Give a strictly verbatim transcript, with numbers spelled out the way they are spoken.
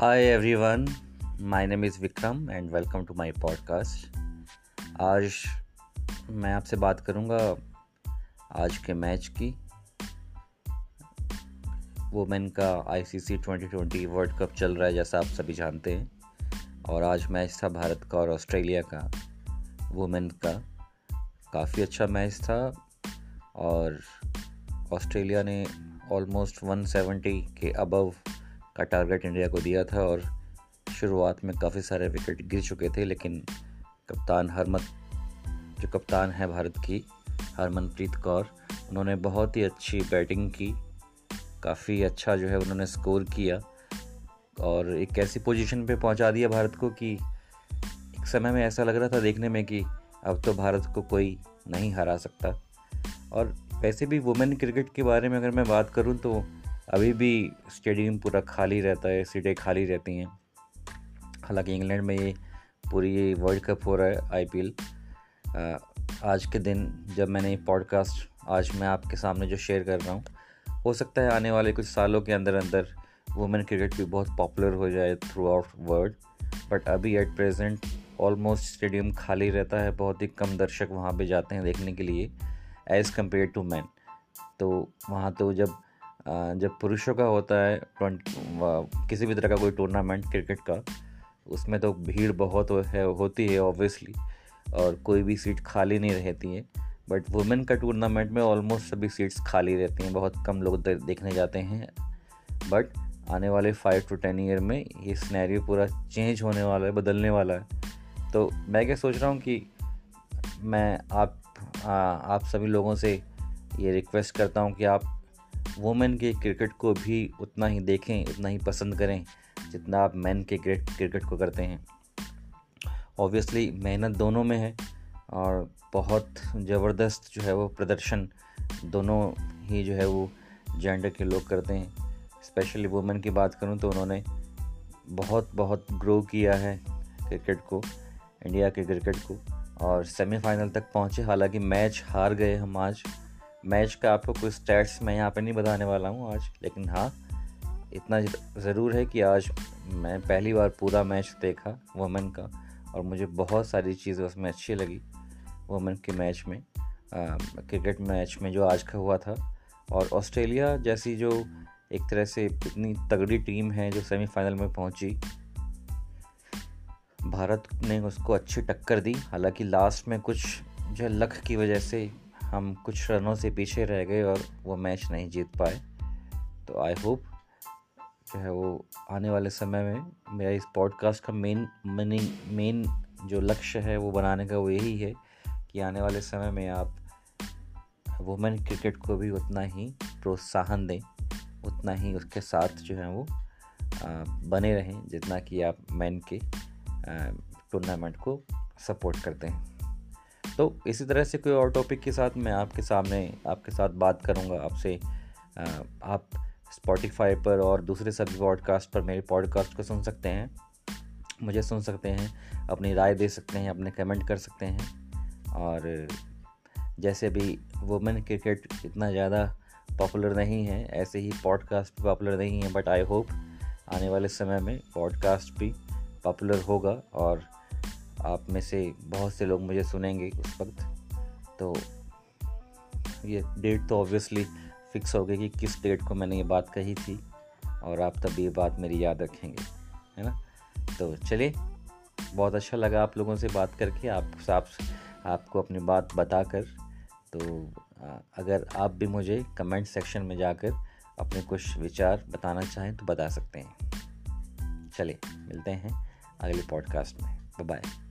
Hi everyone, my name is Vikram and welcome to my podcast. आज मैं आपसे बात करूंगा आज के मैच की, वुमेन का ICC twenty twenty world cup चल रहा है जैसा आप सभी जानते हैं। और आज मैच था भारत का और ऑस्ट्रेलिया का, वुमेन का। काफ़ी अच्छा मैच था और ऑस्ट्रेलिया ने ऑलमोस्ट वन सेवेंटी के अबव का टारगेट इंडिया को दिया था और शुरुआत में काफ़ी सारे विकेट गिर चुके थे, लेकिन कप्तान हरमन जो कप्तान है भारत की, हरमनप्रीत कौर, उन्होंने बहुत ही अच्छी बैटिंग की। काफ़ी अच्छा जो है उन्होंने स्कोर किया और एक ऐसी पोजीशन पे पहुंचा दिया भारत को कि एक समय में ऐसा लग रहा था देखने में कि अब तो भारत को कोई नहीं हरा सकता। और वैसे भी वुमेन क्रिकेट के बारे में अगर मैं बात करूँ तो अभी भी स्टेडियम पूरा खाली रहता है, सीटें खाली रहती हैं। हालांकि इंग्लैंड में ये पूरी ये वर्ल्ड कप हो रहा है, आईपीएल। आज के दिन जब मैंने ये पॉडकास्ट आज मैं आपके सामने जो शेयर कर रहा हूँ, हो सकता है आने वाले कुछ सालों के अंदर अंदर वुमेन क्रिकेट भी बहुत पॉपुलर हो जाए थ्रू आउट वर्ल्ड। बट अभी एट प्रेजेंट ऑलमोस्ट स्टेडियम खाली रहता है, बहुत ही कम दर्शक वहाँ पर जाते हैं देखने के लिए एज़ कम्पेयर टू मैन। तो वहाँ तो जब जब पुरुषों का होता है किसी भी तरह का कोई टूर्नामेंट क्रिकेट का, उसमें तो भीड़ बहुत है होती है ऑब्वियसली और कोई भी सीट खाली नहीं रहती है। बट वुमेन का टूर्नामेंट में ऑलमोस्ट सभी सीट्स खाली रहती हैं, बहुत कम लोग देखने जाते हैं। बट आने वाले फाइव टू टेन ईयर में ये सिनेरियो पूरा चेंज होने वाला है, बदलने वाला है। तो मैं क्या सोच रहा हूँ कि मैं आप आ, आप सभी लोगों से ये रिक्वेस्ट करता हूँ कि आप वुमेन के क्रिकेट को भी उतना ही देखें, उतना ही पसंद करें जितना आप मेन के क्रिकेट को करते हैं। ऑब्वियसली मेहनत दोनों में है और बहुत ज़बरदस्त जो है वो प्रदर्शन दोनों ही जो है वो जेंडर के लोग करते हैं। स्पेशली वुमेन की बात करूं तो उन्होंने बहुत बहुत ग्रो किया है क्रिकेट को, इंडिया के क्रिकेट को, और सेमीफाइनल तक पहुंचे। हालांकि मैच हार गए हम आज। मैच का आपको कुछ स्टैट्स मैं यहाँ पे नहीं बताने वाला हूँ आज, लेकिन हाँ इतना ज़रूर है कि आज मैं पहली बार पूरा मैच देखा वुमेन का और मुझे बहुत सारी चीज़ें उसमें अच्छी लगी वुमेन के मैच में, आ, क्रिकेट मैच में जो आज का हुआ था। और ऑस्ट्रेलिया जैसी जो एक तरह से इतनी तगड़ी टीम है जो सेमीफाइनल में पहुंची, भारत ने उसको अच्छी टक्कर दी। हालांकि लास्ट में कुछ जो लक की वजह से हम कुछ रनों से पीछे रह गए और वो मैच नहीं जीत पाए। तो आई होप जो है वो आने वाले समय में मेरा इस पॉडकास्ट का मेन मीनिंग मेन जो लक्ष्य है वो बनाने का वो यही है कि आने वाले समय में आप वुमेन क्रिकेट को भी उतना ही प्रोत्साहन दें, उतना ही उसके साथ जो है वो बने रहें जितना कि आप मेन के टूर्नामेंट को सपोर्ट करते हैं। तो इसी तरह से कोई और टॉपिक के साथ मैं आपके सामने आपके साथ बात करूंगा आपसे। आप स्पॉटिफाई पर और दूसरे सभी पॉडकास्ट पर मेरे पॉडकास्ट को सुन सकते हैं, मुझे सुन सकते हैं, अपनी राय दे सकते हैं, अपने कमेंट कर सकते हैं। और जैसे भी वुमेन क्रिकेट इतना ज़्यादा पॉपुलर नहीं है, ऐसे ही पॉडकास्ट भी पॉपुलर नहीं है। बट आई होप आने वाले समय में पॉडकास्ट भी पॉपुलर होगा और आप में से बहुत से लोग मुझे सुनेंगे उस वक्त। तो ये डेट तो ऑब्वियसली फ़िक्स हो गई कि किस डेट को मैंने ये बात कही थी और आप तब ये बात मेरी याद रखेंगे, है ना। तो चलिए, बहुत अच्छा लगा आप लोगों से बात करके, आप आप आपको अपनी बात बताकर। तो अगर आप भी मुझे कमेंट सेक्शन में जाकर अपने कुछ विचार बताना चाहें तो बता सकते हैं। चलिए, मिलते हैं अगले पॉडकास्ट में। बाय।